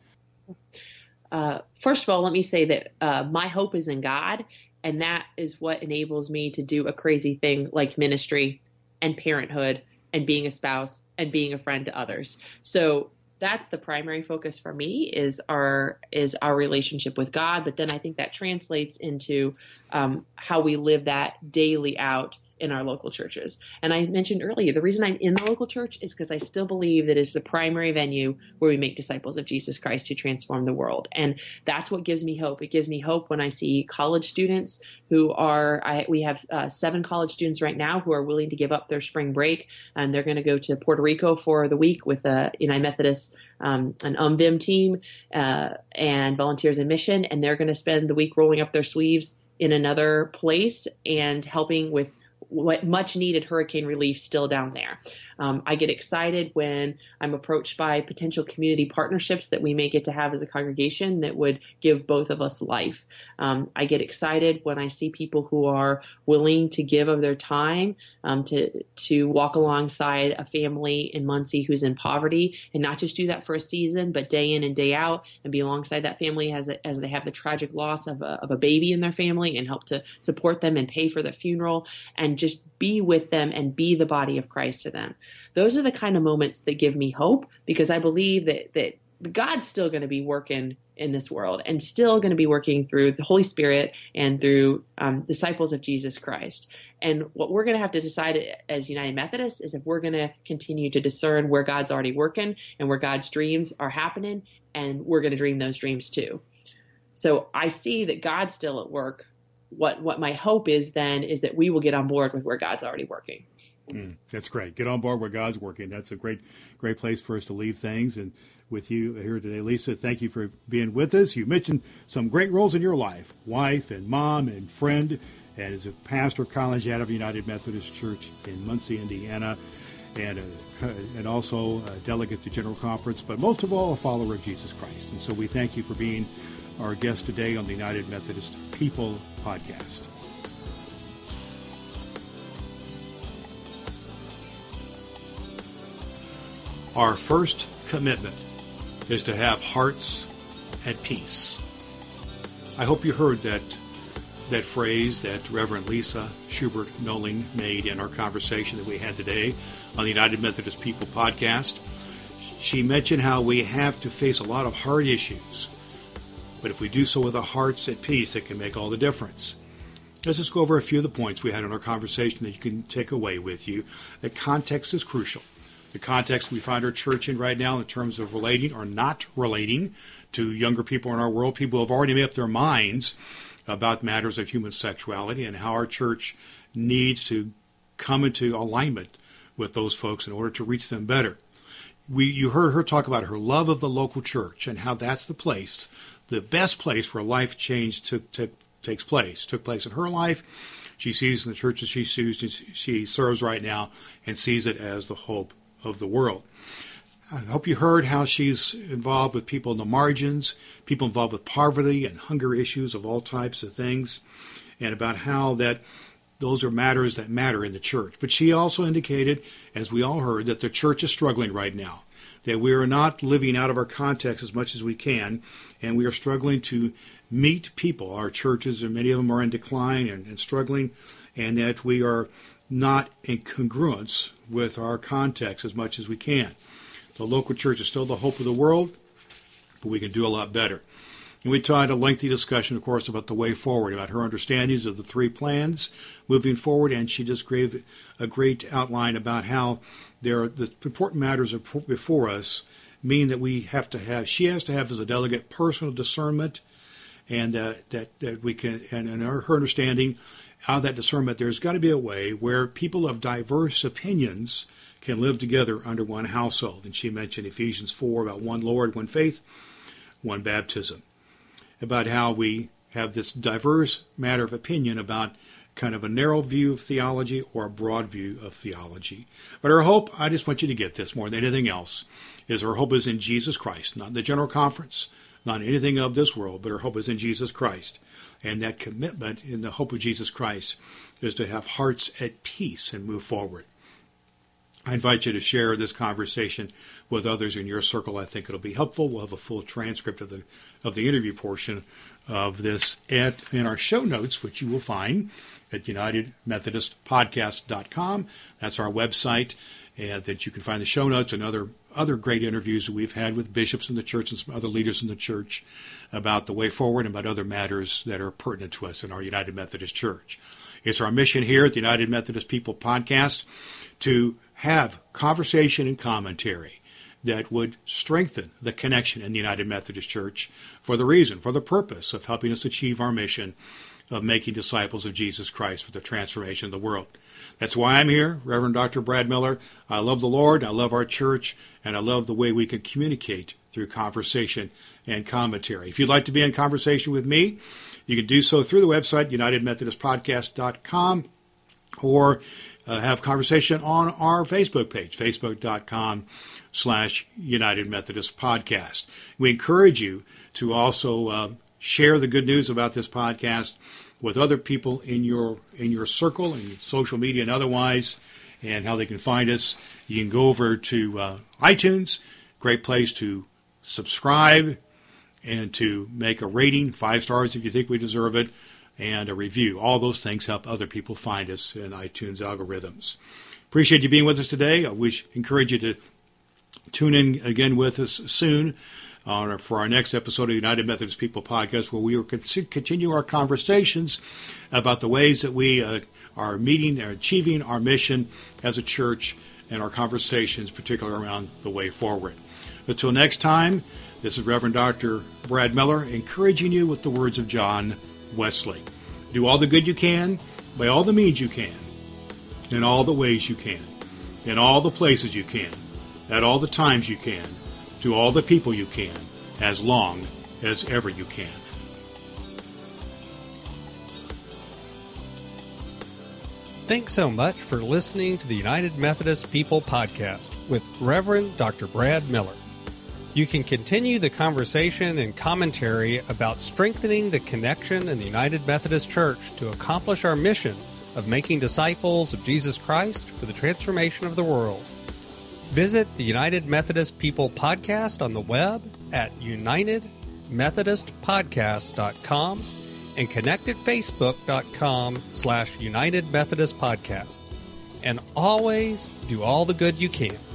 Uh, first of all, let me say that uh, my hope is in God, and that is what enables me to do a crazy thing like ministry and parenthood and being a spouse and being a friend to others. So that's the primary focus for me, is our is our relationship with God. But then I think that translates into um, how we live that daily out in our local churches. And I mentioned earlier, the reason I'm in the local church is because I still believe that it's the primary venue where we make disciples of Jesus Christ who transform the world. And that's what gives me hope. It gives me hope when I see college students who are, I, we have uh, seven college students right now who are willing to give up their spring break, and they're going to go to Puerto Rico for the week with a United Methodist, um, an UMVIM team uh, and volunteers in mission. And they're going to spend the week rolling up their sleeves in another place and helping with what much needed hurricane relief still down there. Um, I get excited when I'm approached by potential community partnerships that we may get to have as a congregation that would give both of us life. Um, I get excited when I see people who are willing to give of their time um, to to walk alongside a family in Muncie who's in poverty, and not just do that for a season, but day in and day out, and be alongside that family as a, as they have the tragic loss of a, of a baby in their family, and help to support them and pay for the funeral, and just be with them and be the body of Christ to them. Those are the kind of moments that give me hope, because I believe that, that God's still going to be working in this world, and still going to be working through the Holy Spirit and through um, disciples of Jesus Christ. And what we're going to have to decide as United Methodists is if we're going to continue to discern where God's already working and where God's dreams are happening, and we're going to dream those dreams too. So I see that God's still at work what what my hope is then is that we will get on board with where God's already working. Mm, that's great. Get on board where God's working. That's a great, great place for us to leave things. And with you here today, Lisa, thank you for being with us. You mentioned some great roles in your life, wife and mom and friend, and as a pastor of College Avenue United Methodist Church in Muncie, Indiana, and a, and also a delegate to General Conference, but most of all, a follower of Jesus Christ. And so we thank you for being our guest today on the United Methodist People Podcast. Our first commitment is to have hearts at peace. I hope you heard that that phrase that Reverend Lisa Schubert Nowling made in our conversation that we had today on the United Methodist People Podcast. She mentioned how we have to face a lot of hard issues, but if we do so with our hearts at peace, it can make all the difference. Let's just go over a few of the points we had in our conversation that you can take away with you. That context is crucial. The context we find our church in right now in terms of relating or not relating to younger people in our world, people who have already made up their minds about matters of human sexuality, and how our church needs to come into alignment with those folks in order to reach them better. We, you heard her talk about her love of the local church and how that's the place, the best place where life change took, took, takes place, took place in her life. She sees in the churches she, she serves right now and sees it as the hope of the world. I hope you heard how she's involved with people in the margins, people involved with poverty and hunger issues of all types of things, and about how that those are matters that matter in the church. But she also indicated, as we all heard, that the church is struggling right now, that we are not living out of our context as much as we can, and we are struggling to meet people. Our churches, and many of them are in decline and, and struggling, and that we are not in congruence with our context as much as we can. The local church is still the hope of the world, but we can do a lot better. And we tried a lengthy discussion, of course, about the way forward, about her understandings of the three plans moving forward, and she just gave a great outline about how there are the important matters before us mean that we have to have, she has to have as a delegate, personal discernment, and uh, that, that we can, and, and her, her understanding how that discernment, there's got to be a way where people of diverse opinions can live together under one household. And she mentioned Ephesians four about one Lord, one faith, one baptism, about how we have this diverse matter of opinion about kind of a narrow view of theology or a broad view of theology. But our hope, I just want you to get this more than anything else, is our hope is in Jesus Christ, not in the General Conference, not anything of this world, but our hope is in Jesus Christ. And that commitment in the hope of Jesus Christ is to have hearts at peace and move forward. I invite you to share this conversation with others in your circle. I think it'll be helpful. We'll have a full transcript of the of the interview portion of this at, in our show notes, which you will find at united methodist podcast dot com. That's our website, and that you can find the show notes and other other great interviews that we've had with bishops in the church and some other leaders in the church about the way forward and about other matters that are pertinent to us in our United Methodist Church. It's our mission here at the United Methodist People Podcast to have conversation and commentary that would strengthen the connection in the United Methodist Church for the reason, for the purpose of helping us achieve our mission of making disciples of Jesus Christ for the transformation of the world. That's why I'm here, Reverend Doctor Brad Miller. I love the Lord, I love our church, and I love the way we can communicate through conversation and commentary. If you'd like to be in conversation with me, you can do so through the website, united methodist podcast dot com, or uh, have conversation on our Facebook page, facebook dot com slash United Methodist Podcast. We encourage you to also uh, share the good news about this podcast with other people in your in your circle, in social media and otherwise, and how they can find us. You can go over to uh, iTunes, great place to subscribe and to make a rating, five stars if you think we deserve it, and a review. All those things help other people find us in iTunes algorithms. Appreciate you being with us today. I wish encourage you to tune in again with us soon Uh, for our next episode of United Methodist People Podcast, where we will continue our conversations about the ways that we uh, are meeting and achieving our mission as a church, and our conversations particularly around the way forward. Until next time, this is Reverend Doctor Brad Miller encouraging you with the words of John Wesley. Do all the good you can, by all the means you can, in all the ways you can, in all the places you can, at all the times you can, to all the people you can, as long as ever you can. Thanks so much for listening to the United Methodist People Podcast with Reverend Doctor Brad Miller. You can continue the conversation and commentary about strengthening the connection in the United Methodist Church to accomplish our mission of making disciples of Jesus Christ for the transformation of the world. Visit the United Methodist People Podcast on the web at united methodist podcast dot com and connect at facebook.com slash United Methodist Podcast. And always do all the good you can.